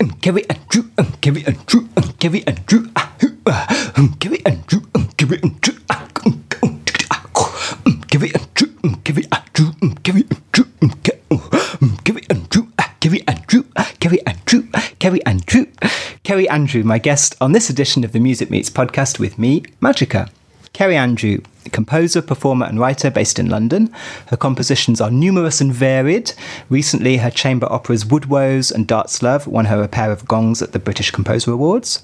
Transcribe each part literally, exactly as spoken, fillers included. um, Kerry Andrew, um, Kerry Andrew, um, Kerry Andrew, ah, uh, um, Kerry Andrew, um, Kerry Andrew, ah, um, Kerry Andrew, um, Kerry Andrew, um, Kerry Andrew, um, Kerry Andrew, ah, Kerry Andrew, ah, Kerry Andrew, Kerry Andrew, Kerry Andrew, my guest on this edition of the Music Meets podcast with me, Magica. Kerry Andrew, composer, performer and writer based in London. Her compositions are numerous and varied. Recently, her chamber operas Woodwoes and Darts Love won her a pair of gongs at the British Composer Awards.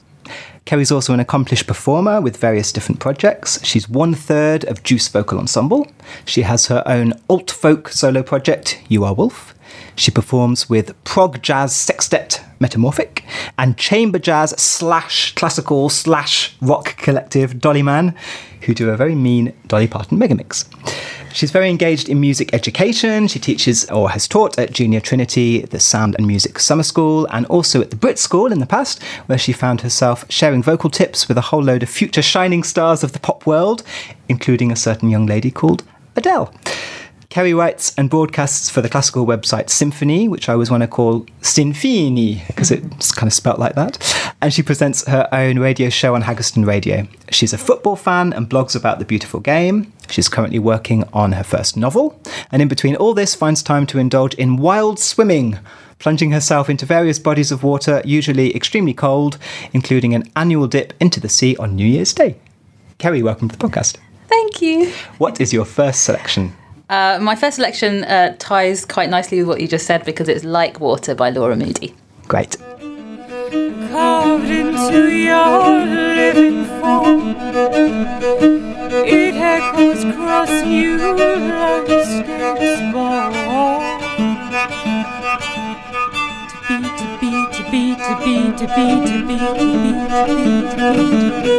Kerry's also an accomplished performer with various different projects. She's one third of Juice Vocal Ensemble. She has her own alt-folk solo project, You Are Wolf. She performs with prog jazz sextet Metamorphic and chamber jazz slash classical slash rock collective Dolly Man, who do a very mean Dolly Parton megamix. She's very engaged in music education. She teaches or has taught at Junior Trinity, the Sound and Music Summer School, and also at the Brit School in the past, where she found herself sharing vocal tips with a whole load of future shining stars of the pop world, including a certain young lady called Adele. Kerry writes and broadcasts for the classical website Symphony, which I always want to call Sinfini, because it's kind of spelt like that. And she presents her own radio show on Haggerston Radio. She's a football fan and blogs about the beautiful game. She's currently working on her first novel. And in between all this, finds time to indulge in wild swimming, plunging herself into various bodies of water, usually extremely cold, including an annual dip into the sea on New Year's Day. Kerry, welcome to the podcast. Thank you. What is your first selection? Uh, my first selection uh, ties quite nicely with what you just said because it's Like Water by Laura Moody. Great. Carved into your living form, it echoes across you like a ball. To be, to be, to be, to be, to be, to be, to be.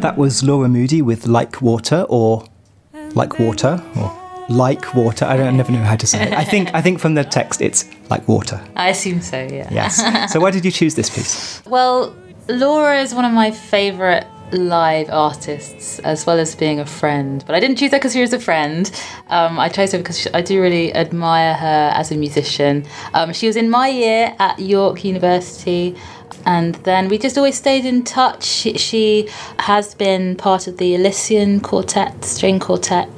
That was Laura Moody with Like Water, or Like Water, or Like Water. I don't I never know how to say it. I think I think from the text it's Like Water. I assume so, yeah. Yes. So why did you choose this piece? Well, Laura is one of my favourite live artists, as well as being a friend. But I didn't choose her because she was a friend. Um, I chose her because she, I do really admire her as a musician. Um, she was in my year at York University. And then we just always stayed in touch. She, she has been part of the Elysian Quartet, string quartet.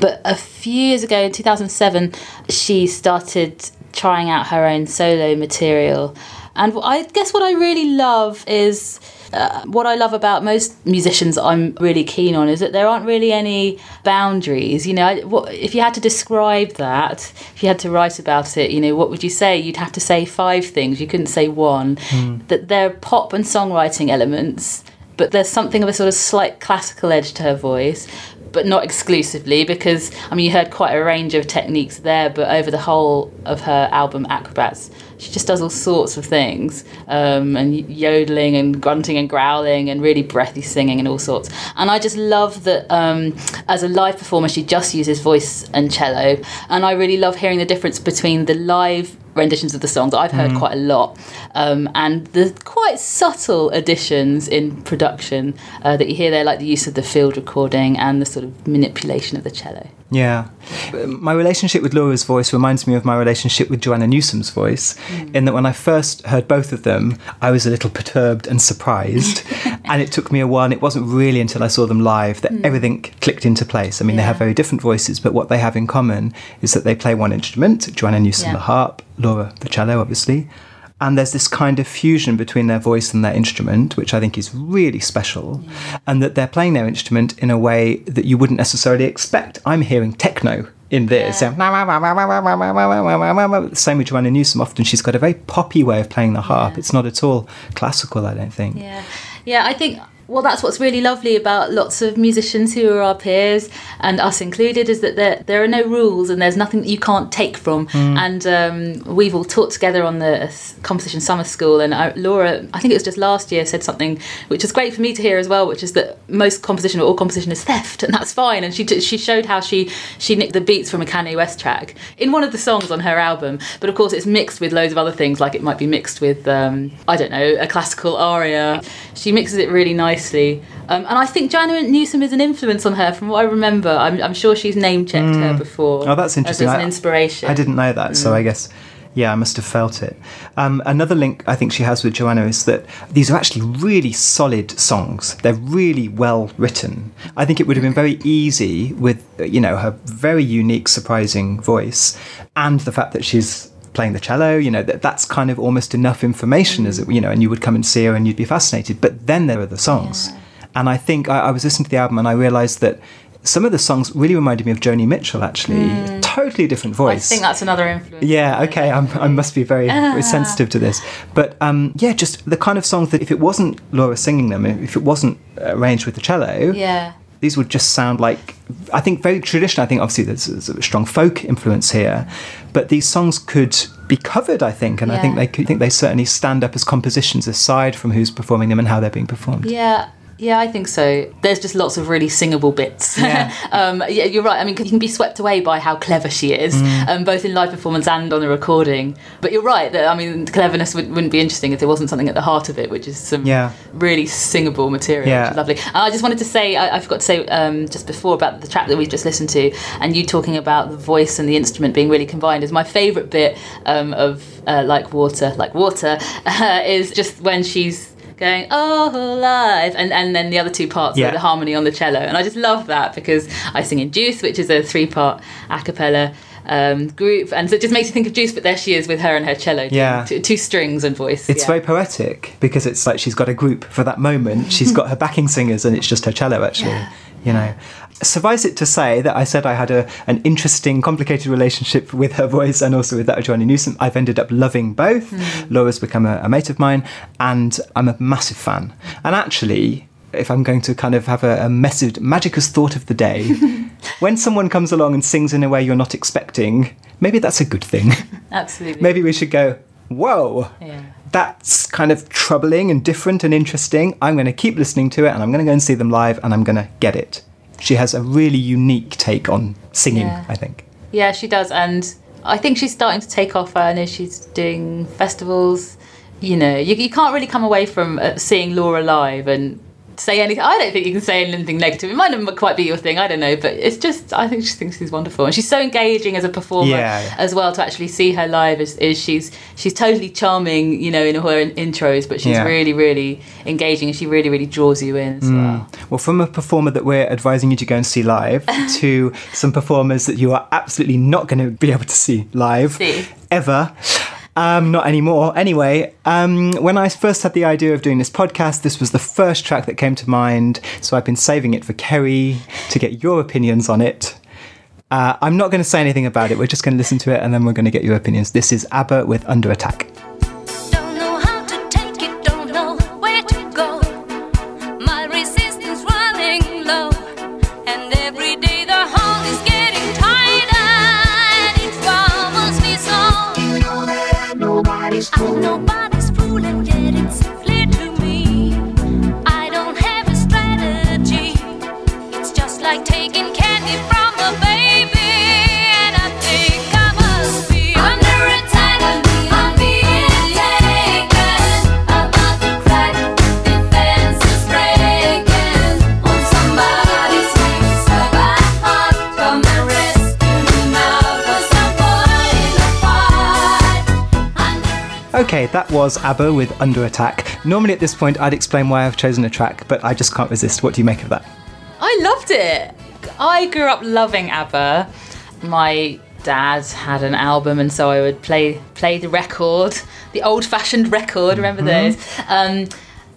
But a few years ago, in two thousand seven, she started trying out her own solo material. And I guess what I really love is, uh, what I love about most musicians I'm really keen on is that there aren't really any boundaries. You know, I, what, if you had to describe that, if you had to write about it, you know, what would you say? You'd have to say five things. You couldn't say one. Mm. That there are pop and songwriting elements, but there's something of a sort of slight classical edge to her voice, but not exclusively, because, I mean, you heard quite a range of techniques there, but over the whole of her album Acrobats, she just does all sorts of things, um, and yodeling and grunting and growling and really breathy singing and all sorts. And I just love that um, as a live performer, she just uses voice and cello. And I really love hearing the difference between the live renditions of the songs that I've heard mm. quite a lot, um, and the quite subtle additions in production uh, that you hear there, like the use of the field recording and the sort of manipulation of the cello. Yeah. My relationship with Laura's voice reminds me of my relationship with Joanna Newsom's voice, mm. in that when I first heard both of them, I was a little perturbed and surprised. And it took me a while, and it wasn't really until I saw them live that mm. everything clicked into place. I mean, yeah. They have very different voices, but what they have in common is that they play one instrument, Joanna Newsom yeah. the harp, Laura the cello, obviously. And there's this kind of fusion between their voice and their instrument, which I think is really special, yeah. and that they're playing their instrument in a way that you wouldn't necessarily expect. I'm hearing techno in this. Yeah. So, the same with Joanna Newsom. Often she's got a very poppy way of playing the harp. Yeah. It's not at all classical, I don't think. Yeah, yeah I think Well, that's what's really lovely about lots of musicians who are our peers, and us included, is that there, there are no rules and there's nothing that you can't take from. Mm. And um, we've all taught together on the Composition Summer School, and I, Laura, I think it was just last year, said something which is great for me to hear as well, which is that most composition or all composition is theft, and that's fine. And she t- she showed how she, she nicked the beats from a Kanye West track in one of the songs on her album. But of course it's mixed with loads of other things, like it might be mixed with, um, I don't know, a classical aria. She mixes it really nicely. Nicely. Um, and I think Joanna Newsom is an influence on her, from what I remember. I'm, I'm sure she's name-checked mm. her before. Oh, that's interesting. As an inspiration. I, I didn't know that, mm. so I guess, yeah, I must have felt it. Um, another link I think she has with Joanna is that these are actually really solid songs. They're really well written. I think it would have been very easy with, you know, her very unique, surprising voice and the fact that she's playing the cello, you know, that that's kind of almost enough information, as it, you know, and you would come and see her and you'd be fascinated. But then there are the songs. Yeah. And I think I, I was listening to the album and I realised that some of the songs really reminded me of Joni Mitchell, actually. Mm. Totally different voice. I think that's another influence. Yeah, okay, I'm, I must be very sensitive to this. But, um, yeah, just the kind of songs that if it wasn't Laura singing them, if it wasn't arranged with the cello... Yeah. These would just sound like, I think, very traditional. I think, obviously, there's, there's a strong folk influence here. But these songs could be covered, I think. And yeah. I think they could, I think they certainly stand up as compositions, aside from who's performing them and how they're being performed. Yeah. Yeah, I think so. There's just lots of really singable bits. Yeah, um, yeah you're right. I mean, you can be swept away by how clever she is, mm. um, both in live performance and on the recording. But you're right that, I mean, cleverness would, wouldn't be interesting if there wasn't something at the heart of it, which is some yeah. really singable material, yeah. which is lovely. And I just wanted to say, I, I forgot to say um, just before about the track that we just listened to, and you talking about the voice and the instrument being really combined, is my favourite bit um, of uh, Like Water, Like Water, uh, is just when she's going, oh, live, and, and then the other two parts, yeah. like the harmony on the cello. And I just love that, because I sing in Juice, which is a three-part a cappella um, group, and so it just makes you think of Juice, but there she is with her and her cello, yeah. two, two strings and voice. It's yeah. very poetic, because it's like she's got a group for that moment. She's got her backing singers, and it's just her cello, actually. Yeah. You know, suffice it to say that I said I had a an interesting, complicated relationship with her voice and also with that of Joanna Newsom. I've ended up loving both. Mm. Laura's become a, a mate of mine, and I'm a massive fan. And actually, if I'm going to kind of have a, a message, Magica's thought of the day, when someone comes along and sings in a way you're not expecting, maybe that's a good thing. Absolutely. Maybe we should go, whoa. Yeah. That's kind of troubling and different and interesting. I'm going to keep listening to it, and I'm going to go and see them live, and I'm going to get it. She has a really unique take on singing, yeah. I think. Yeah, she does. And I think she's starting to take off. I know she's doing festivals. You know, you, you can't really come away from uh, seeing Laura live and say anything. I don't think you can say anything negative. It might not quite be your thing, I don't know, but it's just, I think she thinks she's wonderful, and she's so engaging as a performer, yeah, yeah. as well. To actually see her live is, is she's she's totally charming, you know, in her in- intros, but she's yeah. really really engaging, and she really really draws you in as mm. well. Well, from a performer that we're advising you to go and see live to some performers that you are absolutely not going to be able to see live see. ever. Um, not anymore. Anyway, um, when I first had the idea of doing this podcast, this was the first track that came to mind. So I've been saving it for Kerry to get your opinions on it. Uh, I'm not going to say anything about it. We're just going to listen to it, and then we're going to get your opinions. This is ABBA with Under Attack. Okay, that was ABBA with Under Attack. Normally at this point I'd explain why I've chosen a track, but I just can't resist. What do you make of that? I loved it. I grew up loving ABBA. My dad had an album, and so I would play play the record, the old-fashioned record, remember mm-hmm. those? Um,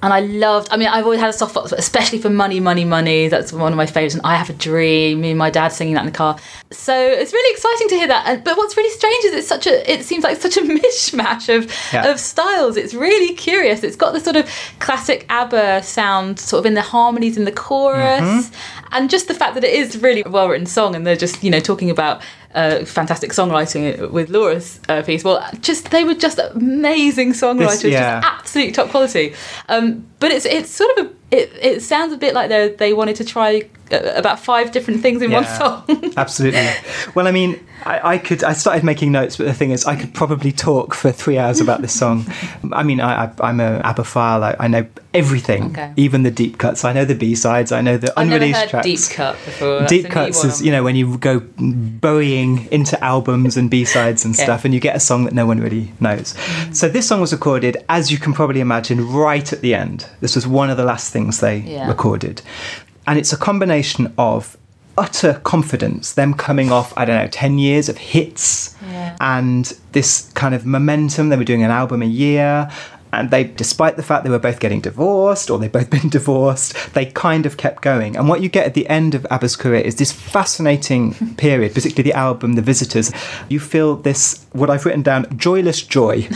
And I loved, I mean, I've always had a soft spot, especially for Money, Money, Money. That's one of my favourites. And I Have a Dream, me and my dad singing that in the car. So it's really exciting to hear that. And, but what's really strange is it's such a, it seems like such a mishmash of, yeah. of styles. It's really curious. It's got the sort of classic ABBA sound sort of in the harmonies in the chorus. Mm-hmm. And just the fact that it is really a well-written song and they're just, you know, talking about Uh, fantastic songwriting with Laura's uh, piece. Well, just they were just amazing songwriters, this, yeah. just absolute top quality. Um, but it's it's sort of a, it it sounds a bit like they they wanted to try about five different things in yeah, one song. Absolutely. Well, I mean, I, I could I started making notes, but the thing is, I could probably talk for three hours about this song. I mean, I, I, I'm a ABBA-phile. I, I know everything, okay. even the deep cuts. I know the B sides. I know the I've unreleased never heard tracks. Deep cut before. That's deep cuts is you know when you go burying into albums and B-sides and yeah. stuff, and you get a song that no one really knows. Mm. So this song was recorded, as you can probably imagine, right at the end. This was one of the last things they yeah. recorded. And it's a combination of utter confidence, them coming off, I don't know, ten years of hits, yeah. and this kind of momentum. They were doing an album a year, and they, despite the fact they were both getting divorced, or they've both been divorced, they kind of kept going. And what you get at the end of ABBA's career is this fascinating period, particularly the album, The Visitors. You feel this, what I've written down, joyless joy.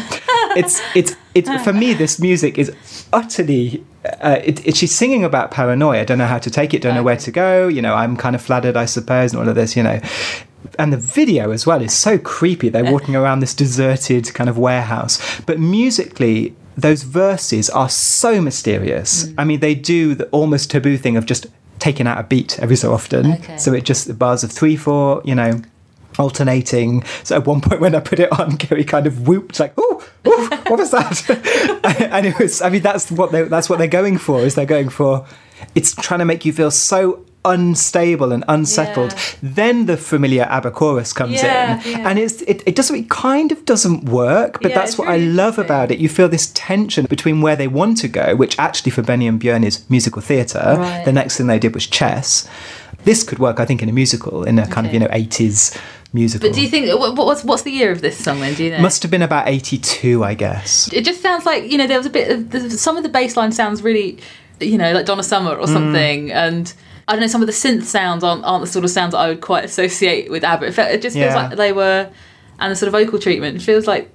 It's, it's, it's, for me, this music is utterly... Uh, it, it, she's singing about paranoia, don't know how to take it, don't know where to go, you know, I'm kind of flattered, I suppose, and all of this, you know. And the video as well is so creepy. They're walking around this deserted kind of warehouse. But musically... those verses are so mysterious. Mm. I mean, they do the almost taboo thing of just taking out a beat every so often. Okay. So it just, the bars of three, four, you know, alternating. So at one point when I put it on, Kerry kind of whooped like, ooh, ooh, what was that? And it was, I mean, that's what they, that's what they're going for, is they're going for, it's trying to make you feel so unstable and unsettled. Yeah. Then the familiar ABBA chorus comes yeah, in, yeah. and it's it, it doesn't it kind of doesn't work, but yeah, that's what really I love about it. You feel this tension between where they want to go, which actually for Benny and Björn is musical theatre. Right. The next thing they did was chess. This could work, I think, in a musical, in a kind okay. of you know eighties musical. But do you think what, what's what's the year of this song then? Do you know? Must have been about eighty-two, I guess. It just sounds like you know there was a bit of the, some of the bass line sounds really you know like Donna Summer or something mm. and. I don't know, some of the synth sounds aren't, aren't the sort of sounds that I would quite associate with ABBA. It, felt, it just feels yeah. like they were, and the sort of vocal treatment, it feels like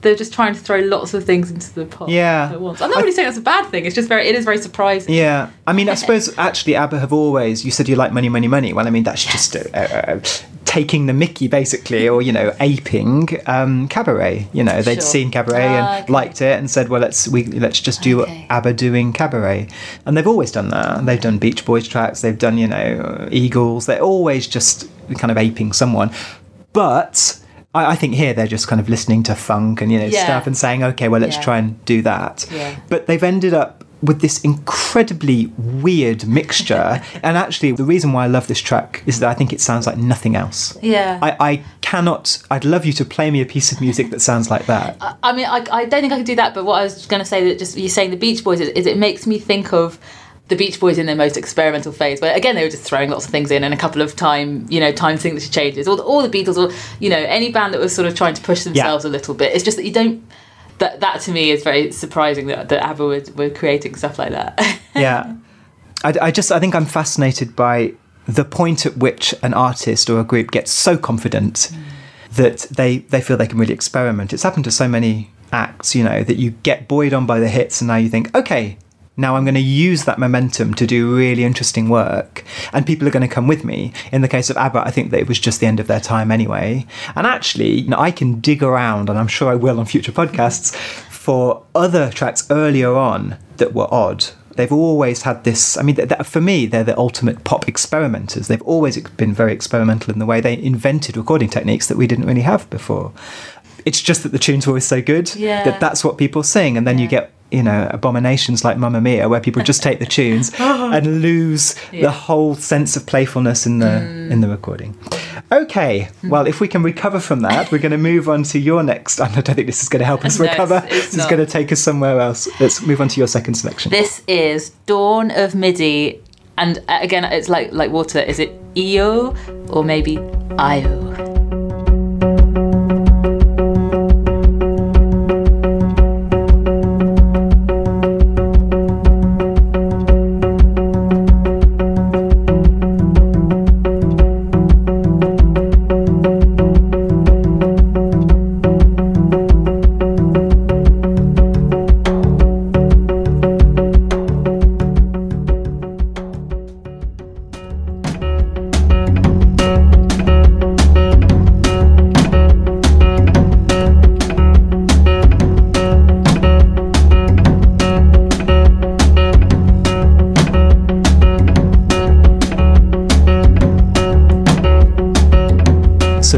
they're just trying to throw lots of things into the pot yeah. at once. I'm not I, really saying that's a bad thing, it's just very, it is very surprising. Yeah, I mean, I suppose actually ABBA have always, you said you like Money, Money, Money. Well, I mean, that's yes. just a, a, a, taking the mickey, basically, or, you know, aping um, Cabaret. You know, they'd sure. seen Cabaret ah, and okay. liked it and said, well, let's we let's just do okay. ABBA doing Cabaret. And they've always done that. They've done Beach Boys tracks, they've done, you know, Eagles. They're always just kind of aping someone. But... I think here they're just kind of listening to funk and, you know, yeah. stuff and saying, OK, well, let's yeah. try and do that. Yeah. But they've ended up with this incredibly weird mixture. And actually, the reason why I love this track is that I think it sounds like nothing else. Yeah. I, I cannot... I'd love you to play me a piece of music that sounds like that. I, I mean, I, I don't think I could do that. But what I was going to say, that just you saying the Beach Boys, is, is it makes me think of... the Beach Boys in their most experimental phase, where again they were just throwing lots of things in and a couple of time, you know, time signature changes. Or all the Beatles, or you know, any band that was sort of trying to push themselves yeah. a little bit. It's just that you don't. That that to me is very surprising that that ABBA were, were creating stuff like that. yeah, I, I just I think I'm fascinated by the point at which an artist or a group gets so confident mm. that they they feel they can really experiment. It's happened to so many acts, you know, that you get buoyed on by the hits, and now you think, okay. Now I'm going to use that momentum to do really interesting work, and people are going to come with me. In the case of ABBA, I think that it was just the end of their time anyway. And actually, you know, I can dig around, and I'm sure I will on future podcasts, for other tracks earlier on that were odd. They've always had this, I mean, th- th- for me, they're the ultimate pop experimenters. They've always been very experimental in the way they invented recording techniques that we didn't really have before. It's just that the tunes were always so good yeah. that that's what people sing. And then yeah. you get... you know, abominations like Mamma Mia, where people just take the tunes and lose yeah. the whole sense of playfulness in the mm. in the recording. Okay, well, if we can recover from that, we're going to move on to your next... I don't think this is going to help us no, recover. It's, it's this not. is going to take us somewhere else. Let's move on to your second selection. This is Dawn of Midi. And again, it's like, like water. Is it Io or maybe Io?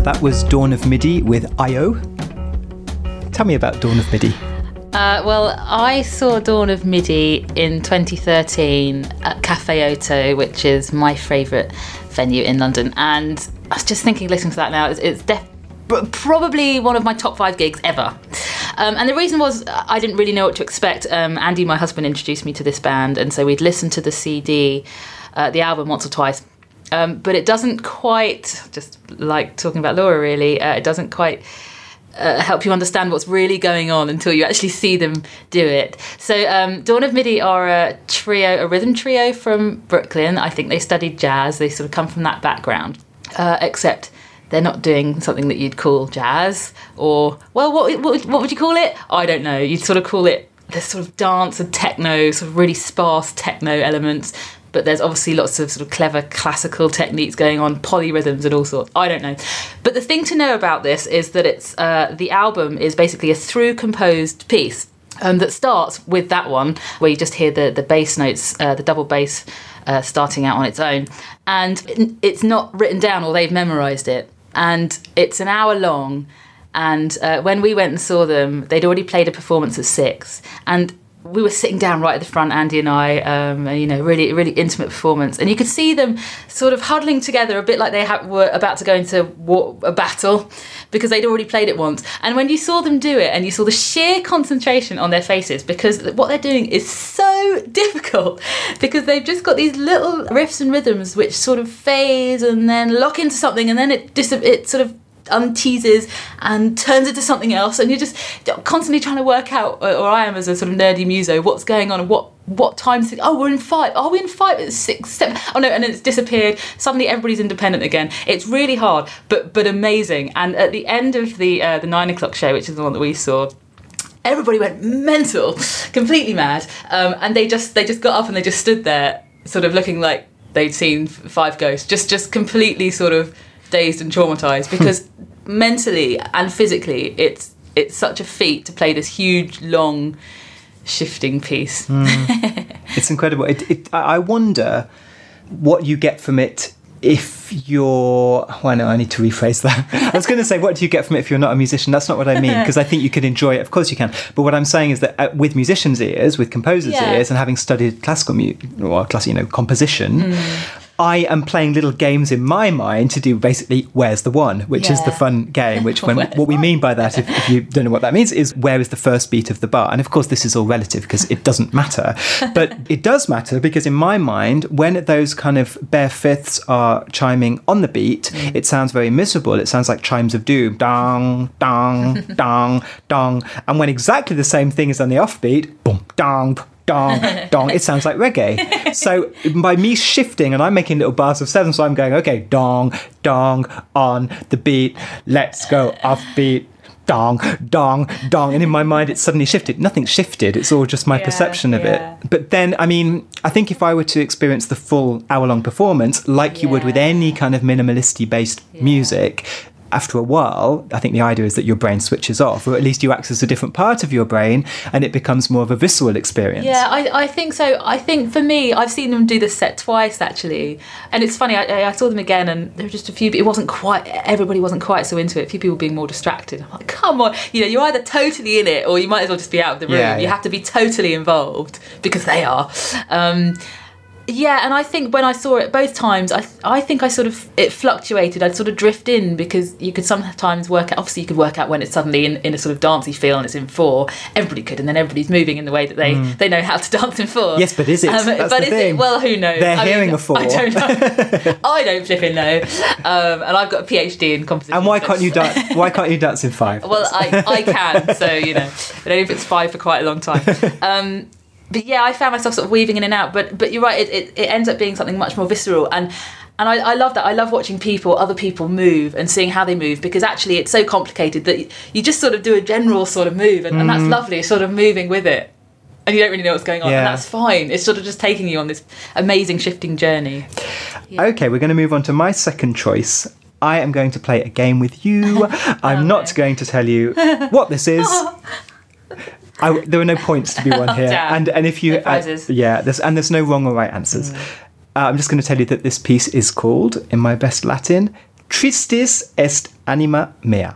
that was Dawn of Midi with I O. Tell me about Dawn of Midi. Uh, well, I saw Dawn of Midi in twenty thirteen at Cafe Otto, which is my favourite venue in London. And I was just thinking, listening to that now, it's, it's def- probably one of my top five gigs ever. Um, and the reason was I didn't really know what to expect. Um, Andy, my husband, introduced me to this band, and so we'd listened to the C D, uh, the album, once or twice. Um, but it doesn't quite, just like talking about Laura really, uh, it doesn't quite... Uh, help you understand what's really going on until you actually see them do it. So um, Dawn of Midi are a trio, a rhythm trio from Brooklyn. I think they studied jazz. They sort of come from that background, uh, except they're not doing something that you'd call jazz or, well, what, what, what would you call it? I don't know. You'd sort of call it this sort of dance and techno, sort of really sparse techno elements. But there's obviously lots of sort of clever classical techniques going on, polyrhythms and all sorts. I don't know. But the thing to know about this is that it's uh, the album is basically a through-composed piece um, that starts with that one, where you just hear the, the bass notes, uh, the double bass uh, starting out on its own. And it's not written down or they've memorised it. And it's an hour long. And uh, when we went and saw them, they'd already played a performance at six. And we were sitting down right at the front, Andy and I, um, and, you know, really, really intimate performance. And you could see them sort of huddling together a bit like they ha- were about to go into war- a battle because they'd already played it once. And when you saw them do it and you saw the sheer concentration on their faces, because what they're doing is so difficult because they've just got these little riffs and rhythms which sort of phase and then lock into something and then it dis- it sort of unteases and turns into something else, and you're just constantly trying to work out, or I am as a sort of nerdy muso, what's going on and what what time's it? Oh, we're in five. Are we in five? It's six, seven. Oh no, and it's disappeared. Suddenly everybody's independent again. It's really hard, but but amazing. And at the end of the uh, the nine o'clock show, which is the one that we saw, everybody went mental, completely mad, um, and they just they just got up and they just stood there, sort of looking like they'd seen five ghosts, just just completely sort of dazed and traumatized, because mentally and physically it's it's such a feat to play this huge long shifting piece. mm. It's incredible. It, it, I wonder what you get from it if you're well no I need to rephrase that I was going to say what do you get from it if you're not a musician. That's not what I mean, because I think you can enjoy it, of course you can, but what I'm saying is that with musicians' ears, with composers' yeah. ears, and having studied classical mu- or class, you know, composition, mm. I am playing little games in my mind to do basically where's the one, which yeah. is the fun game, which when what we mean by that, if, if you don't know what that means, is where is the first beat of the bar. And of course this is all relative because it doesn't matter, but it does matter because in my mind when those kind of bare fifths are chiming on the beat, mm. it sounds very miserable. It sounds like chimes of doom, dong, dong, dong, dong. And when exactly the same thing is on the offbeat, boom, dong, dong, dong, it sounds like reggae. So by me shifting, and I'm making little bars of seven, so I'm going, okay, dong, dong, on the beat, let's go off beat, dong, dong, dong. And in my mind, it's suddenly shifted. Nothing shifted. It's all just my yeah, perception of yeah. it. But then, I mean, I think if I were to experience the full hour-long performance, like you yeah. would with any kind of minimalisty-based yeah. music, after a while, I think the idea is that your brain switches off, or at least you access a different part of your brain and it becomes more of a visceral experience. Yeah, I, I think so. I think for me, I've seen them do this set twice, actually. And it's funny, I, I saw them again and there were just a few, it wasn't quite, everybody wasn't quite so into it. A few people being more distracted. I'm like, come on, you know, you're either totally in it or you might as well just be out of the room. Yeah, yeah. You have to be totally involved because they are. Um, Yeah, and I think when I saw it both times, I I think I sort of, it fluctuated. I'd sort of drift in because you could sometimes work out, obviously you could work out when it's suddenly in, in a sort of dancey feel and it's in four. Everybody could, and then everybody's moving in the way that they, mm. they know how to dance in four. Yes, but is it? Um, That's but the is thing. It? Well, who knows? They're I hearing mean, a four. I don't know. I don't flipping know. Um, and I've got a PhD in composition. And why can't you dance? Why can't you dance in five? Well, I, I can, so, you know, but only if it's five for quite a long time. Um, But yeah, I found myself sort of weaving in and out. But but you're right, it, it, it ends up being something much more visceral. And and I, I love that. I love watching people, other people move and seeing how they move, because actually it's so complicated that you just sort of do a general sort of move. And, mm. and that's lovely, sort of moving with it. And you don't really know what's going on, yeah. and that's fine. It's sort of just taking you on this amazing shifting journey. Yeah. Okay, we're going to move on to my second choice. I am going to play a game with you. I'm okay. not going to tell you what this is. I, there are no points to be won here, oh, and and if you uh, yeah, there's, and there's no wrong or right answers. Mm. Uh, I'm just going to tell you that this piece is called, in my best Latin, Tristis est anima mea.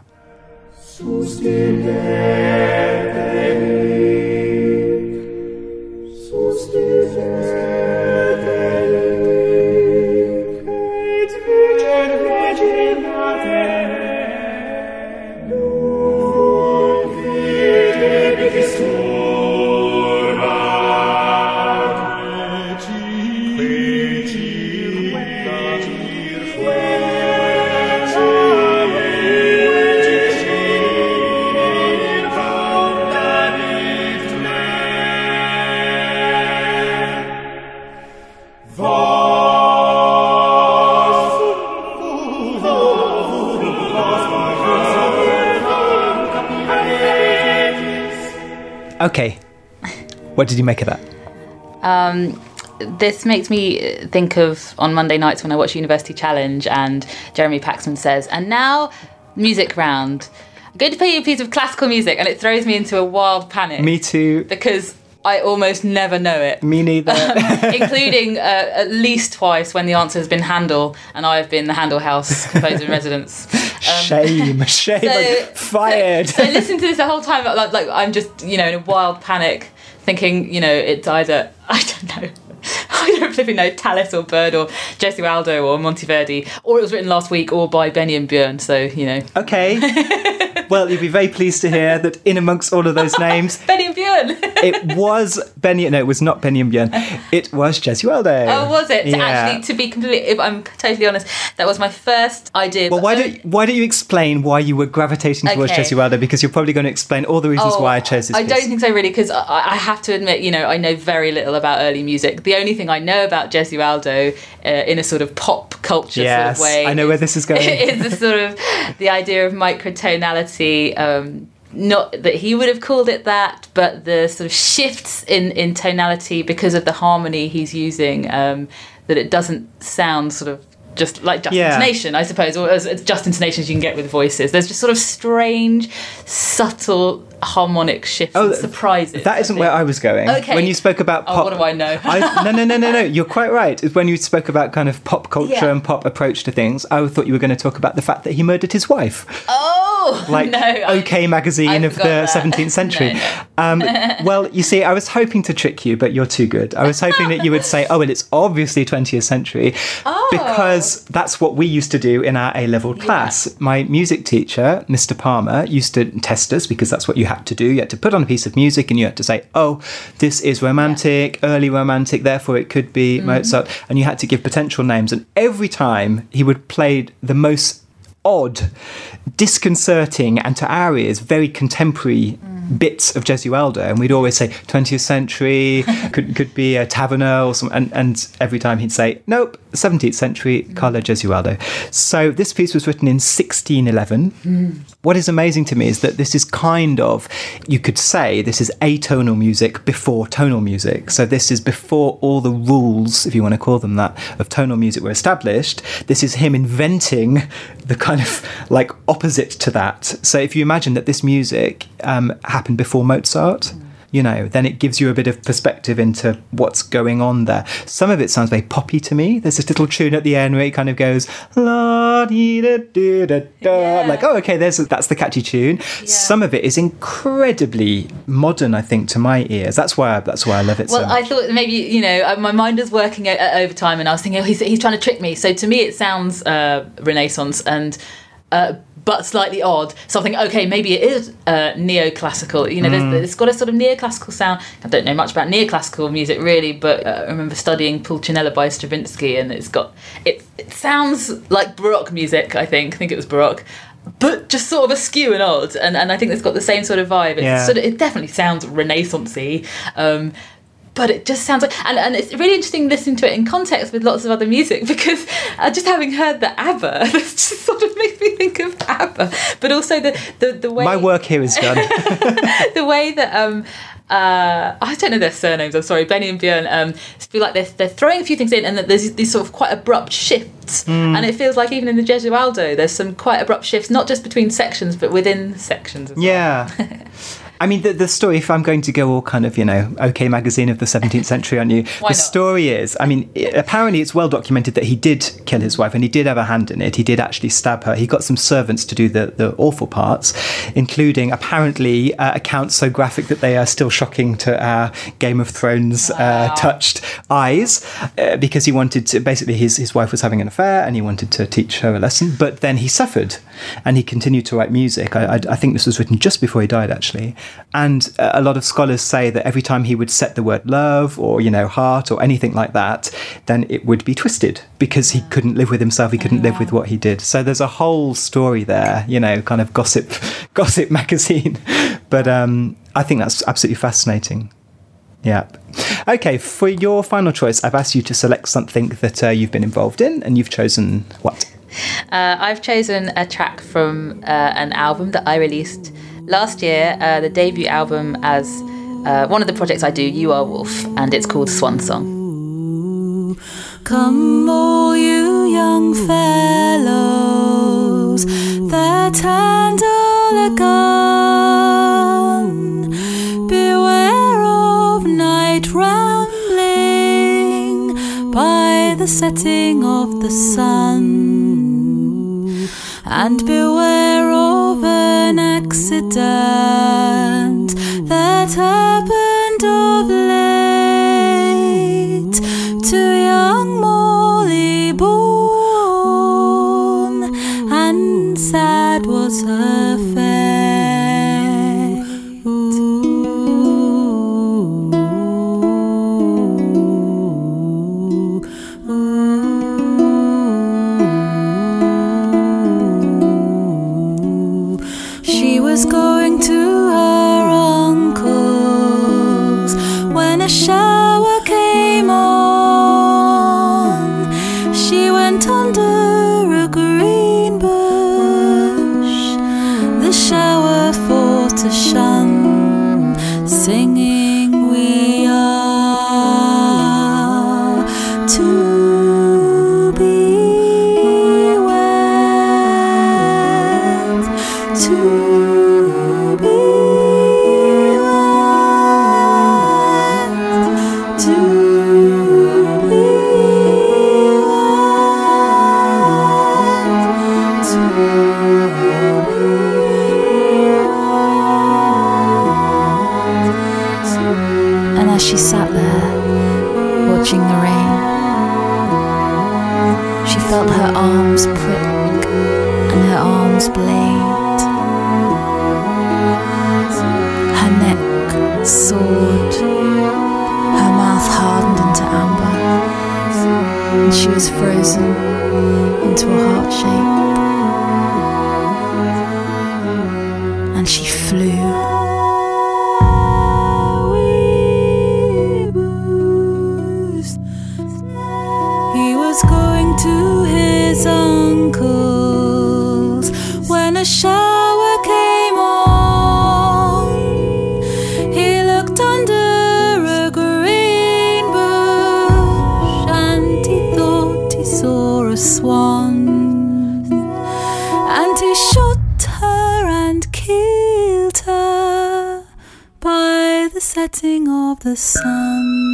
Okay, what did you make of that? Um, this makes me think of on Monday nights when I watch University Challenge and Jeremy Paxman says, and now music round. I'm going to play you a piece of classical music, and it throws me into a wild panic. Me too. Because I almost never know it. Me neither. Including uh, at least twice when the answer has been Handel and I have been the Handel House composer in residence. Um, shame, shame, so, I'm fired. So, so I listened to this the whole time, like, like I'm just, you know, in a wild panic, thinking, you know, it's either, I don't know, I don't flipping know, Tallis or Bird or Gesualdo or Monteverdi, or it was written last week or by Benny and Björn, so, you know. Okay. Well, you'll be very pleased to hear that in amongst all of those names... Benny and Björn! It was Benny, no, it was not Benny and Björn, it was Gesualdo. Oh, was it? Yeah. Actually, to be completely, if I'm totally honest, that was my first idea. Well, why don't, I, why don't you explain why you were gravitating towards okay. Gesualdo, because you're probably going to explain all the reasons oh, why I chose this I piece. Don't think so, really, because I, I have to admit, you know, I know very little about early music. The only thing I know about Gesualdo uh, in a sort of pop culture yes, sort of way. I know is, where this is going. Is the sort of the idea of microtonality, um, not that he would have called it that, but the sort of shifts in, in tonality because of the harmony he's using, um, that it doesn't sound sort of just like just yeah. intonation, I suppose, or as, as just intonation as you can get with voices. There's just sort of strange, subtle harmonic shifts oh, and surprises. That isn't I where I was going. Okay. When you spoke about pop... Oh, what do I know? I, no, no, no, no, no. You're quite right. When you spoke about kind of pop culture yeah. and pop approach to things, I thought you were going to talk about the fact that he murdered his wife. Oh! Like no, OK I, Magazine I of the that. seventeenth century. No, no. Um, well, you see, I was hoping to trick you, but you're too good. I was hoping that you would say, oh, well, it's obviously twentieth century oh. because that's what we used to do in our A-level class. Yeah. My music teacher, Mister Palmer, used to test us because that's what you had to do. You had to put on a piece of music and you had to say, oh, this is romantic, yeah. early romantic, therefore it could be mm-hmm. Mozart. And you had to give potential names. And every time he would play the most odd, disconcerting, and to our ears, very contemporary mm. bits of Gesualdo. And we'd always say twentieth century, could could be a Taverner or something. And, and every time he'd say, nope, seventeenth century, mm. Carlo Gesualdo. So this piece was written in sixteen eleven. Mm. What is amazing to me is that this is kind of, you could say this is atonal music before tonal music. So this is before all the rules, if you want to call them that, of tonal music were established. This is him inventing the kind of like opposite to that. So if you imagine that this music um, happened before Mozart, mm. you know, then it gives you a bit of perspective into what's going on there. Some of it sounds very poppy to me. There's this little tune at the end where it kind of goes la dee da dee da da. Yeah. Like, oh, okay, there's a, that's the catchy tune. Yeah. Some of it is incredibly modern, I think, to my ears. That's why I, that's why I love it. Well, so much. I thought maybe you know my mind was working at, at overtime, and I was thinking, oh, he's he's trying to trick me. So to me, it sounds uh, Renaissance and. Uh, but slightly odd, something, okay, maybe it is uh, neoclassical, you know, mm. there's, it's got a sort of neoclassical sound. I don't know much about neoclassical music really, but uh, I remember studying Pulcinella by Stravinsky, and it's got, it, it sounds like Baroque music, I think, I think it was Baroque, but just sort of askew and odd, and, and I think it's got the same sort of vibe, it's yeah. sort of, it definitely sounds Renaissance-y, um, but it just sounds like... And, and it's really interesting listening to it in context with lots of other music, because uh, just having heard the ABBA, this just sort of makes me think of ABBA. But also the, the, the way... My work here is done. The way that... Um, uh, I don't know their surnames, I'm sorry. Benny and Björn um, feel like they're, they're throwing a few things in, and that there's these sort of quite abrupt shifts. Mm. And it feels like even in the Gesualdo, there's some quite abrupt shifts, not just between sections, but within sections as well. Yeah. I mean, the, the story, if I'm going to go all kind of, you know, OK Magazine of the seventeenth century on you, the story is, I mean, it, apparently it's well documented that he did kill his wife and he did have a hand in it. He did actually stab her. He got some servants to do the, the awful parts, including apparently uh, accounts so graphic that they are still shocking to our Game of Thrones uh, touched eyes, uh, because he wanted to, basically his, his wife was having an affair and he wanted to teach her a lesson, but then he suffered and he continued to write music. I, I, I think this was written just before he died, actually. And a lot of scholars say that every time he would set the word love or, you know, heart or anything like that, then it would be twisted because he couldn't live with himself. He couldn't live with what he did. So there's a whole story there, you know, kind of gossip, gossip magazine. But um, I think that's absolutely fascinating. Yeah. Okay, for your final choice, I've asked you to select something that uh, you've been involved in, and you've chosen what? Uh, I've chosen a track from uh, an album that I released last year, uh, the debut album as uh, one of the projects I do, You Are Wolf, and it's called Swan Song. Come all you young fellows that handle a gun, beware of night rambling by the setting of the sun, and beware of an accident that happened of late to young Molly Bourne, and sad was her fate. Ooh, ooh, ooh, ooh. She was going to her uncle's when a shower came on. She went under a green bush, the shower for to shun, singing we are to be wed, to the sun,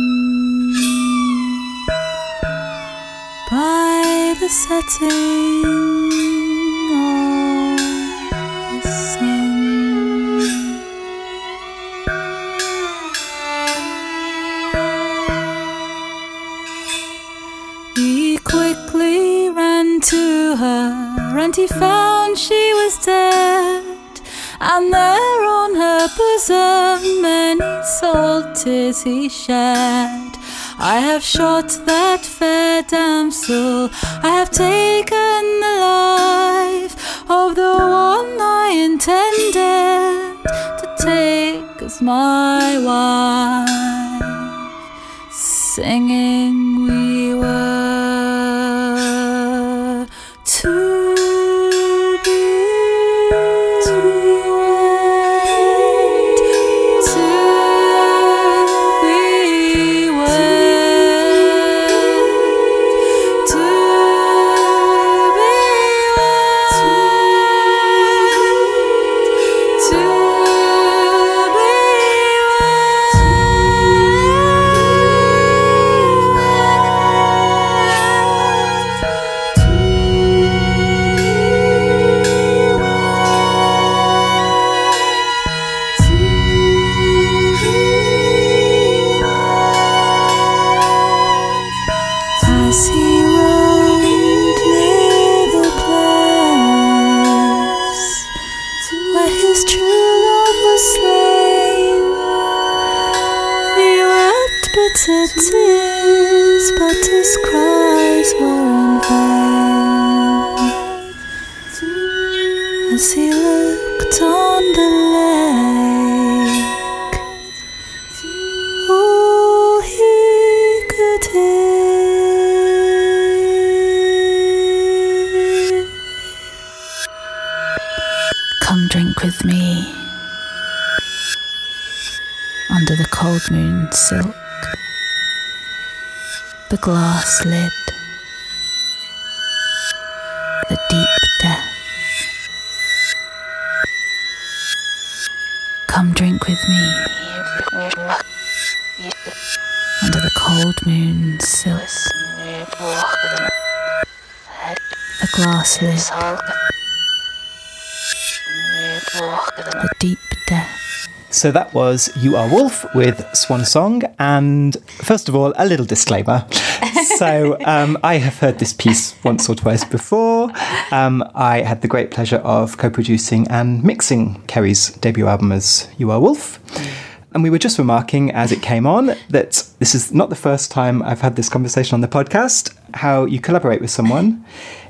by the setting of the sun. He quickly ran to her, and he found she was dead, and there on her bosom many tears he shed. I have shot that fair damsel, I have taken the life of the one I intended to take as my wife, singing we were two. true love was slain. He wept bitter tears, but his cries were in vain. As he looked on the lake, all he could hear. Come drink with me under the cold moon silk, the glass lid, the deep death. Come drink with me under the cold moon silk, the glass lid, the deep death. So that was You Are Wolf with Swan Song. And first of all, a little disclaimer. So um, I have heard this piece once or twice before. Um, I had the great pleasure of co-producing and mixing Kerry's debut album as You Are Wolf. And we were just remarking as it came on that this is not the first time I've had this conversation on the podcast, how you collaborate with someone.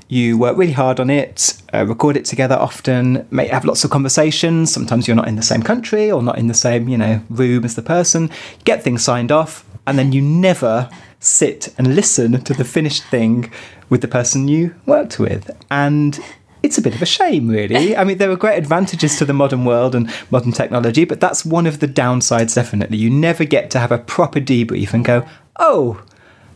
You work really hard on it, uh, record it together often, may have lots of conversations. Sometimes you're not in the same country or not in the same, you know, room as the person. You get things signed off, and then you never sit and listen to the finished thing with the person you worked with. And it's a bit of a shame, really. I mean, there are great advantages to the modern world and modern technology, but that's one of the downsides, definitely. You never get to have a proper debrief and go, oh,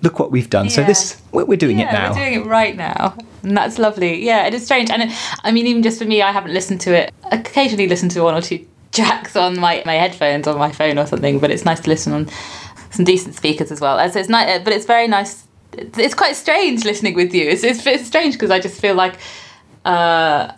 look what we've done. Yeah. So this, we're doing yeah, it now. We're doing it right now. And that's lovely. Yeah, it is strange. And it, I mean, even just for me, I haven't listened to it. I occasionally listen to one or two tracks on my, my headphones on my phone or something, but it's nice to listen on some decent speakers as well. And so it's nice, but it's very nice. It's quite strange listening with you. It's, it's, it's strange because I just feel like, uh,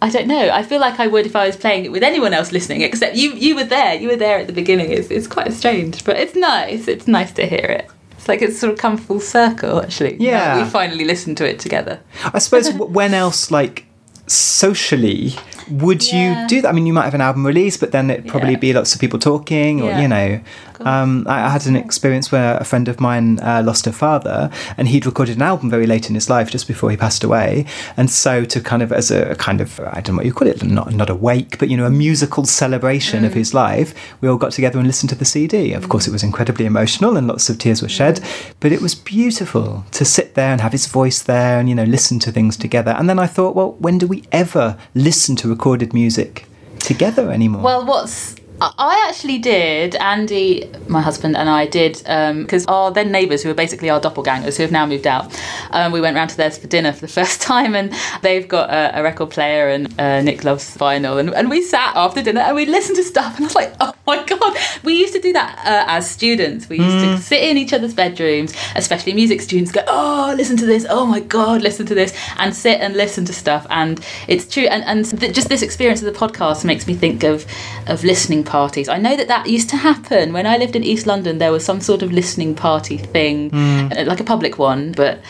I don't know. I feel like I would if I was playing it with anyone else listening, except you, you were there. You were there at the beginning. It's, it's quite strange, but it's nice. It's nice to hear it. It's like it's sort of come full circle, actually. Yeah. Now we finally listened to it together. I suppose when else, like, socially, would yeah. you do that? I mean, you might have an album release, but then it'd probably yeah. be lots of people talking or, yeah. you know. Um, I, I had an experience where a friend of mine uh, lost her father, and he'd recorded an album very late in his life, just before he passed away. And so to kind of, as a kind of, I don't know what you call it, not, not a wake, but, you know, a musical celebration mm. of his life, we all got together and listened to the C D. Of mm. course, it was incredibly emotional and lots of tears were shed, mm. but it was beautiful to sit there and have his voice there and, you know, listen to things together. And then I thought, well, when do we ever listen to recorded music together anymore? Well, what's I actually did, Andy, my husband, and I did, because um, our then neighbours, who were basically our doppelgangers, who have now moved out, um, we went round to theirs for dinner for the first time, and they've got a, a record player, and uh, Nick loves vinyl, and, and we sat after dinner and we listened to stuff, and I was like, oh my God. We used to do that uh, as students. We used mm. to sit in each other's bedrooms, especially music students, go, oh, listen to this, oh my God, listen to this, and sit and listen to stuff. And it's true, and, and th- just this experience of the podcast makes me think of, of listening parties. I know that that used to happen when I lived in East London. There was some sort of listening party thing, mm. like a public one, but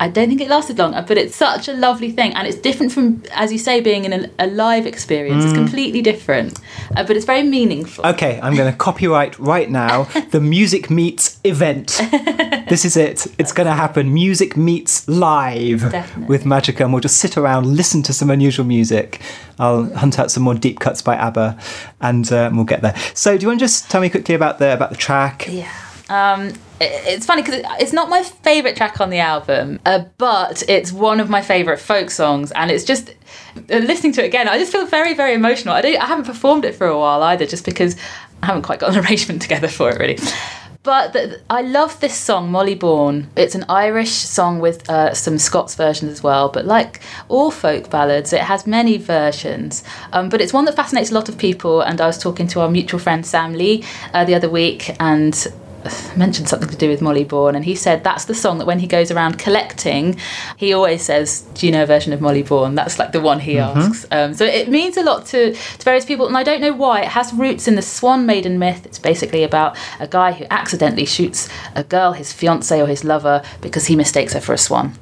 I don't think it lasted long. But it's such a lovely thing, and it's different from, as you say, being in a, a live experience. Mm. It's completely different, uh, but it's very meaningful. Okay, I'm going to copyright right now the Music Meets event. This is it. It's going to happen. Music Meets live. Definitely. With Magica, and we'll just sit around, listen to some unusual music. I'll hunt out some more deep cuts by ABBA, and um, we'll get there. So do you want to just tell me quickly about the about the track? Yeah. Um, it's funny because it's not my favourite track on the album, uh, but it's one of my favourite folk songs, and it's just, uh, listening to it again, I just feel very, very emotional. I, don't, I haven't performed it for a while either, just because I haven't quite got an arrangement together for it, really. But the, I love this song, Molly Bourne. It's an Irish song with uh, some Scots versions as well. But like all folk ballads, it has many versions. Um, but it's one that fascinates a lot of people. And I was talking to our mutual friend Sam Lee uh, the other week, and mentioned something to do with Molly Bourne, and he said that's the song that when he goes around collecting, he always says, do you know a version of Molly Bourne? That's like the one he mm-hmm. asks. Um, so it means a lot to, to various people, and I don't know why. It has roots in the Swan Maiden myth. It's basically about a guy who accidentally shoots a girl, his fiancé or his lover, because he mistakes her for a swan.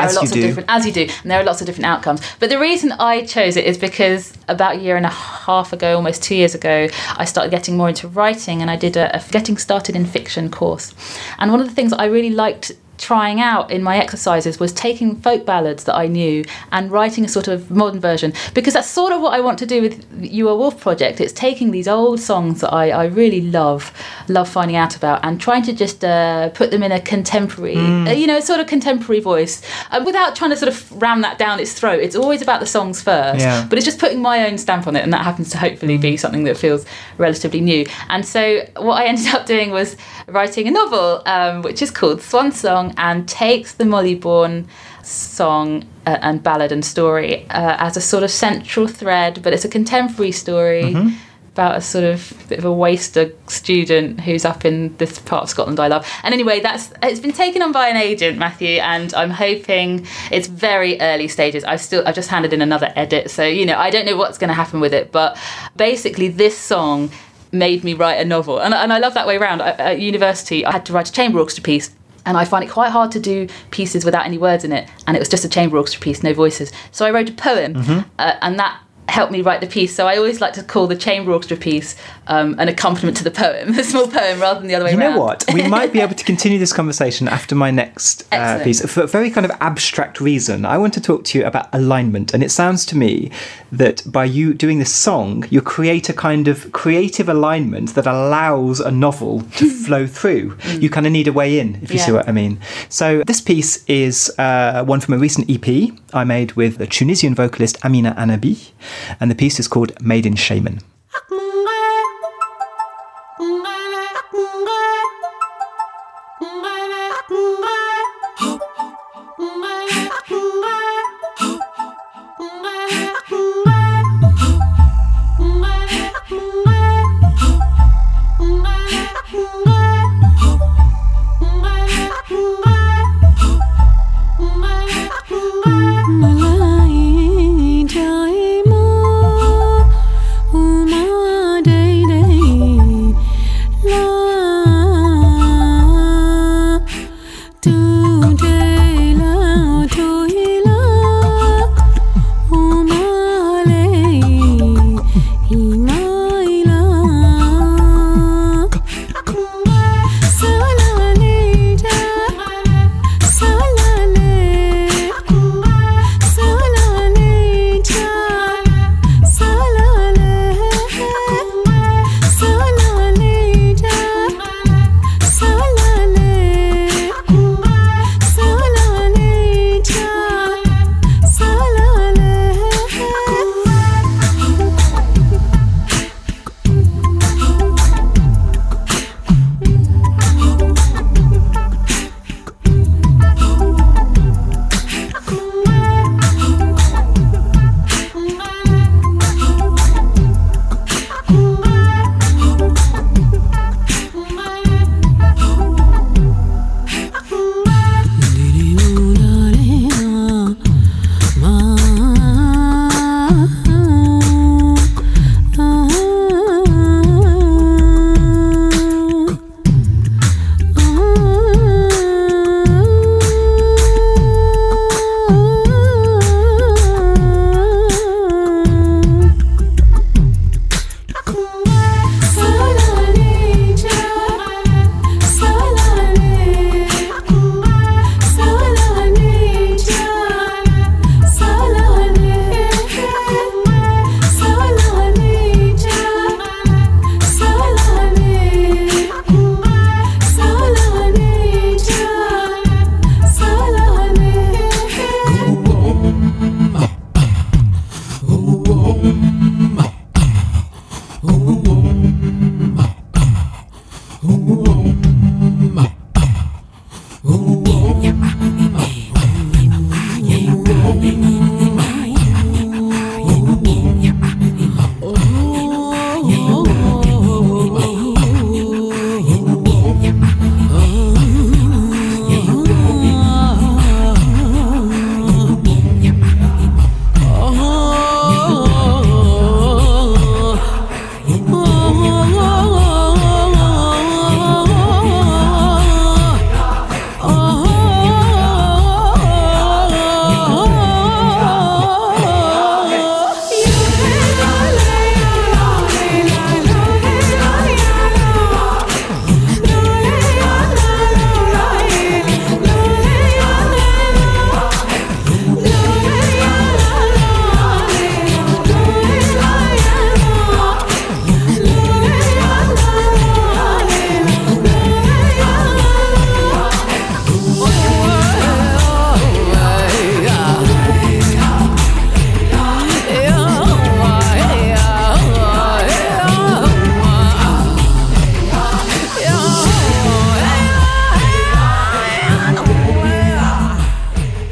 And there as are lots you do. Of different, as you do, and there are lots of different outcomes. But the reason I chose it is because about a year and a half ago, almost two years ago, I started getting more into writing, and I did a, a Getting Started in Fiction course. And one of the things I really liked trying out in my exercises was taking folk ballads that I knew and writing a sort of modern version, because that's sort of what I want to do with You Are Wolf project. It's taking these old songs that I, I really love love finding out about and trying to just uh, put them in a contemporary mm. uh, you know sort of contemporary voice, uh, without trying to sort of ram that down its throat. It's always about the songs first, yeah. but it's just putting my own stamp on it, and that happens to hopefully be something that feels relatively new. And so what I ended up doing was writing a novel um, which is called Swan Song, and takes the Molly Bourne song uh, and ballad and story uh, as a sort of central thread, but it's a contemporary story mm-hmm. about a sort of bit of a waster student who's up in this part of Scotland I love. And anyway, that's it's been taken on by an agent, Matthew, and I'm hoping it's very early stages. I've still I've just handed in another edit, so you know I don't know what's going to happen with it. But basically, this song made me write a novel, and and I love that way around. I, at university, I had to write a chamber orchestra piece. And I find it quite hard to do pieces without any words in it. And it was just a chamber orchestra piece, no voices. So I wrote a poem, mm-hmm. uh, and that helped me write the piece. So I always like to call the chamber orchestra piece um, an accompaniment to the poem, a small poem rather than the other way around. You know what? We might be able to continue this conversation after my next uh, piece. For a very kind of abstract reason, I want to talk to you about alignment. And it sounds to me that by you doing this song, you create a kind of creative alignment that allows a novel to flow through. Mm. You kind of need a way in, if you yeah. see what I mean. So this piece is uh, one from a recent E P I made with the Tunisian vocalist Amina Annabi. And the piece is called Made in Shaman. Oh,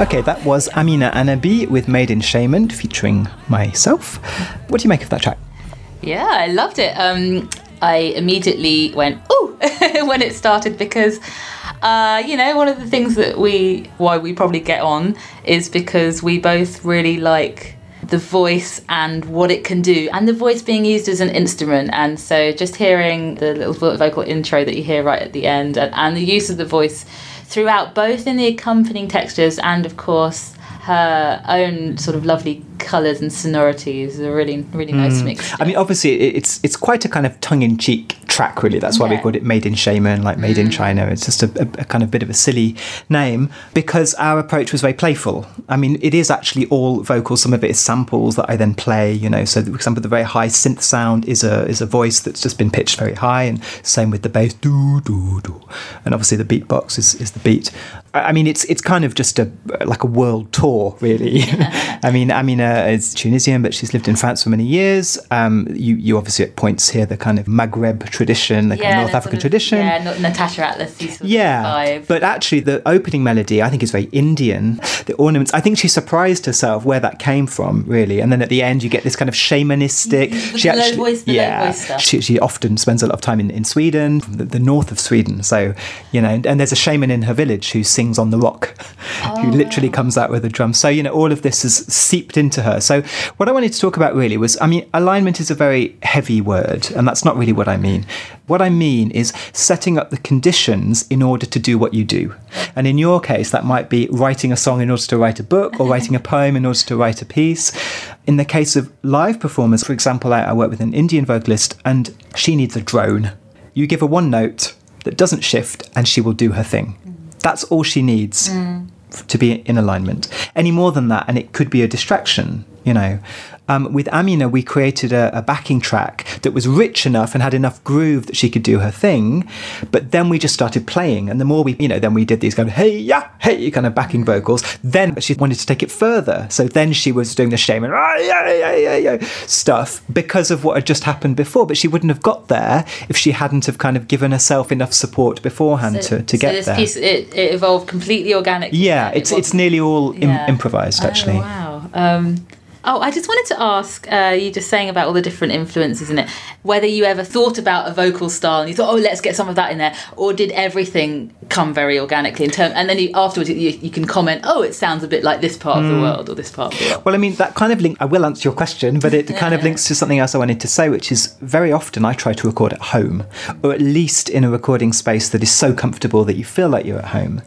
Okay, that was Amina Annabi with Made in Shaman featuring myself. What do you make of that track? Yeah, I loved it. Um, I immediately went, ooh, when it started because, uh, you know, one of the things that we, why we probably get on is because we both really like the voice and what it can do, and the voice being used as an instrument. And so just hearing the little vocal intro that you hear right at the end, and, and the use of the voice throughout, both in the accompanying textures and, of course, her own sort of lovely colours and sonorities, a really, really nice mm. mix. I mean, obviously, it's it's quite a kind of tongue-in-cheek track, really. That's why yeah. we called it Made in Shaman, like Made mm. in China. It's just a, a kind of bit of a silly name because our approach was very playful. I mean, it is actually all vocals. Some of it is samples that I then play, you know. So, for example, the very high synth sound is a is a voice that's just been pitched very high, and same with the bass, do do do, and obviously the beatbox is is the beat. I mean, it's it's kind of just a like a world tour, really. Yeah. I mean, Amina is Tunisian, but she's lived in France for many years. Um, you you obviously at points hear the kind of Maghreb tradition, the yeah, kind of North African sort of, tradition. Yeah, Natasha Atlas sort yeah, of vibe. But actually, the opening melody I think is very Indian. The ornaments, I think she surprised herself where that came from, really. And then at the end, you get this kind of shamanistic. The she low actually, voice, the yeah, low voice stuff. She she often spends a lot of time in in Sweden, the, the north of Sweden. So you know, and, and there's a shaman in her village who sings. Sings on the rock, oh. who literally comes out with a drum. So, you know, all of this has seeped into her. So what I wanted to talk about really was, I mean, alignment is a very heavy word, and that's not really what I mean. What I mean is setting up the conditions in order to do what you do. And in your case, that might be writing a song in order to write a book, or writing a poem in order to write a piece. In the case of live performers, for example, I, I work with an Indian vocalist, and she needs a drone. You give her one note that doesn't shift, and she will do her thing. That's all she needs mm. to be in alignment. Any more than that, and it could be a distraction, you know. Um, with Amina, we created a, a backing track that was rich enough and had enough groove that she could do her thing. But then we just started playing. And the more we, you know, then we did these kind of, hey, yeah, hey, kind of backing vocals. Then she wanted to take it further. So then she was doing the shaman ah, yeah, yeah, yeah, yeah, stuff because of what had just happened before. But she wouldn't have got there if she hadn't have kind of given herself enough support beforehand so, to, to so get this there. Piece, it, it evolved completely organically. Yeah, it's, it it's nearly all yeah. im- improvised, actually. Oh, wow. Um... Oh, I just wanted to ask, uh, you just saying about all the different influences in it, whether you ever thought about a vocal style and you thought, oh, let's get some of that in there, or did everything come very organically in term, and then you, afterwards you, you can comment, oh, it sounds a bit like this part mm. of the world or this part of the world. Well, I mean, that kind of link, I will answer your question, but it yeah. kind of links to something else I wanted to say, which is very often I try to record at home, or at least in a recording space that is so comfortable that you feel like you're at home.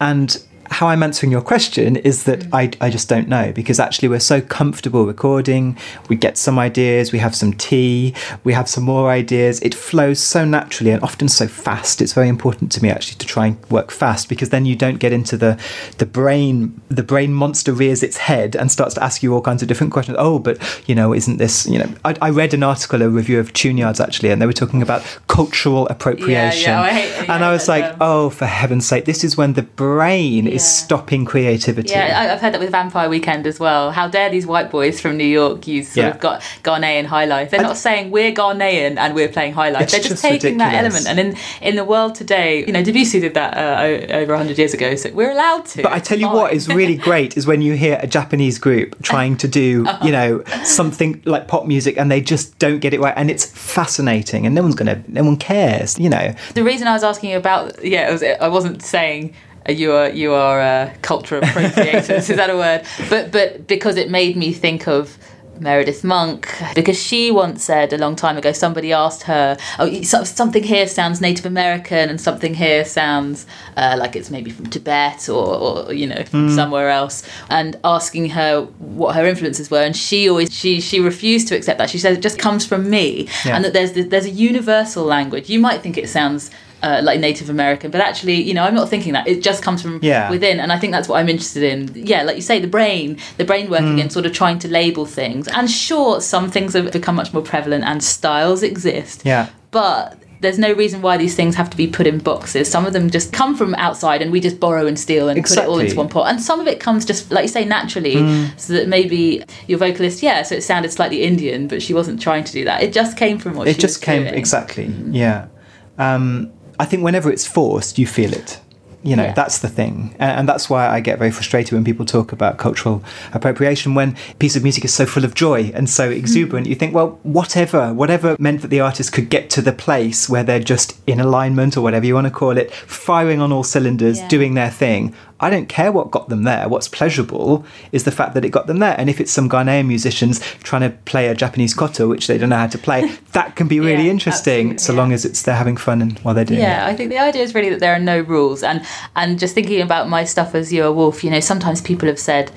And how I'm answering your question is that I, I just don't know, because actually we're so comfortable recording. We get some ideas, we have some tea, we have some more ideas. It flows so naturally and often so fast. It's very important to me actually to try and work fast, because then you don't get into the the brain the brain monster rears its head and starts to ask you all kinds of different questions. Oh, but you know, isn't this, you know, I, I read an article, a review of Tuneyards actually, and they were talking about cultural appropriation. Yeah, yeah, I hate it, yeah, and I was like, um... oh, for heaven's sake, this is when the brain is stopping creativity. Yeah, I've heard that with Vampire Weekend as well. How dare these white boys from New York use sort yeah. of got Ghanaian high life. They're I not d- saying we're Ghanaian and we're playing high life. It's They're just, just taking ridiculous. That element. And in, in the world today, you know, Debussy did that uh, over one hundred years ago, so we're allowed to. But I tell you Fine. What is really great is when you hear a Japanese group trying to do, uh-huh. you know, something like pop music and they just don't get it right. And it's fascinating and no one's going to, no one cares, you know. The reason I was asking you about, yeah, it was, I wasn't saying... You are you are uh, culture appropriators, is that a word? But but because it made me think of Meredith Monk, because she once said a long time ago, somebody asked her, oh, something here sounds Native American and something here sounds uh, like it's maybe from Tibet or, or you know, from mm. somewhere else, and asking her what her influences were, and she always she she refused to accept that. She said it just comes from me, yeah. and that there's the, there's a universal language. You might think it sounds Uh, like Native American, but actually, you know, I'm not thinking that. It just comes from yeah. within, and I think that's what I'm interested in. Yeah, like you say, the brain, the brain working mm. and sort of trying to label things. And sure, some things have become much more prevalent, and styles exist. Yeah, but there's no reason why these things have to be put in boxes. Some of them just come from outside and we just borrow and steal and exactly. put it all into one pot. And some of it comes just, like you say, naturally. Mm. So that maybe your vocalist, yeah, so it sounded slightly Indian, but she wasn't trying to do that. It just came from what it she It just was came, doing. Exactly, mm. yeah. Um, I think whenever it's forced, you feel it. You know, yeah. That's the thing. And that's why I get very frustrated when people talk about cultural appropriation, when a piece of music is so full of joy and so exuberant. Mm. You think, well, whatever, whatever meant that the artist could get to the place where they're just in alignment or whatever you want to call it, firing on all cylinders, yeah. doing their thing. I don't care what got them there. What's pleasurable is the fact that it got them there. And if it's some Ghanaian musicians trying to play a Japanese koto, which they don't know how to play, that can be really yeah, interesting, so yeah. long as it's they're having fun and while they're doing yeah, it. Yeah, I think the idea is really that there are no rules. And and just thinking about my stuff as You Are Wolf, you know, sometimes people have said,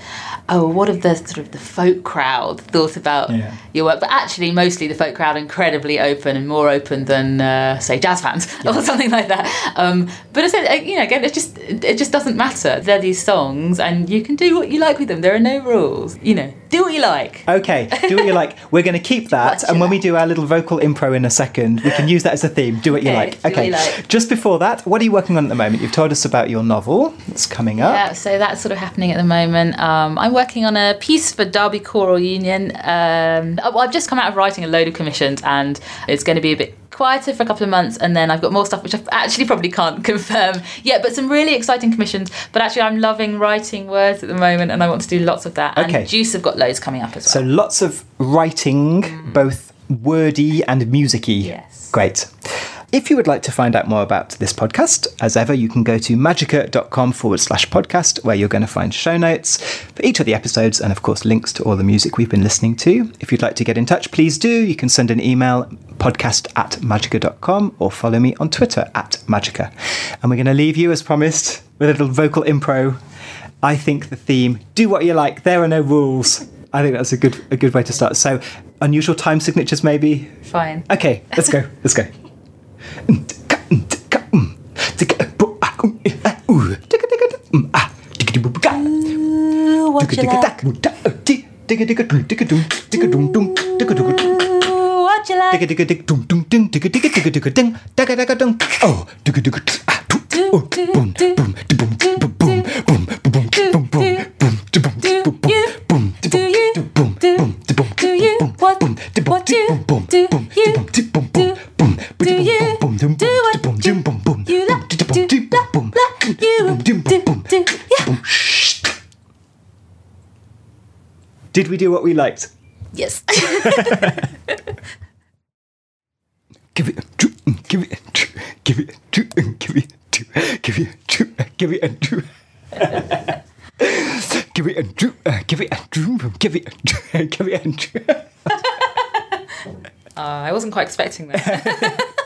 oh, what have the sort of the folk crowd thought about yeah. your work? But actually, mostly the folk crowd are incredibly open and more open than, uh, say, jazz fans yeah. or something like that. Um, but I said, you know, again, it just it just doesn't matter. They're these songs and you can do what you like with them. There are no rules. You know, do what you like. Okay, do what you like. We're going to keep that. And when like. we do our little vocal impro in a second, we can use that as a theme. Do what you okay, like. Okay. What you like. Just before that, what are you working on at the moment? You've told us about your novel that's coming up. Yeah, so that's sort of happening at the moment. Um, I'm working on a piece for Derby Choral Union. Um, well, I've just come out of writing a load of commissions and it's going to be a bit quieter for a couple of months, and then I've got more stuff which I actually probably can't confirm yet, but some really exciting commissions. But actually I'm loving writing words at the moment and I want to do lots of that. Okay. And Juice have got loads coming up as well. So lots of writing, mm. both wordy and music-y. Yes. Great. If you would like to find out more about this podcast, as ever, you can go to magica.com forward slash podcast, where you're going to find show notes for each of the episodes and, of course, links to all the music we've been listening to. If you'd like to get in touch, please do. You can send an email, podcast at magica dot com, or follow me on Twitter at magica. And we're going to leave you, as promised, with a little vocal impro. I think the theme, do what you like, there are no rules. I think that's a good, a good way to start. So unusual time signatures, maybe? Fine. Okay, let's go. Let's go. What you like? What you like? Oh, did we do what we liked? Yes. Give it, give it, give it, give it, give it, give it, give it, give it. Give it and do, give it and do, give it and do, give it and do. I wasn't quite expecting that.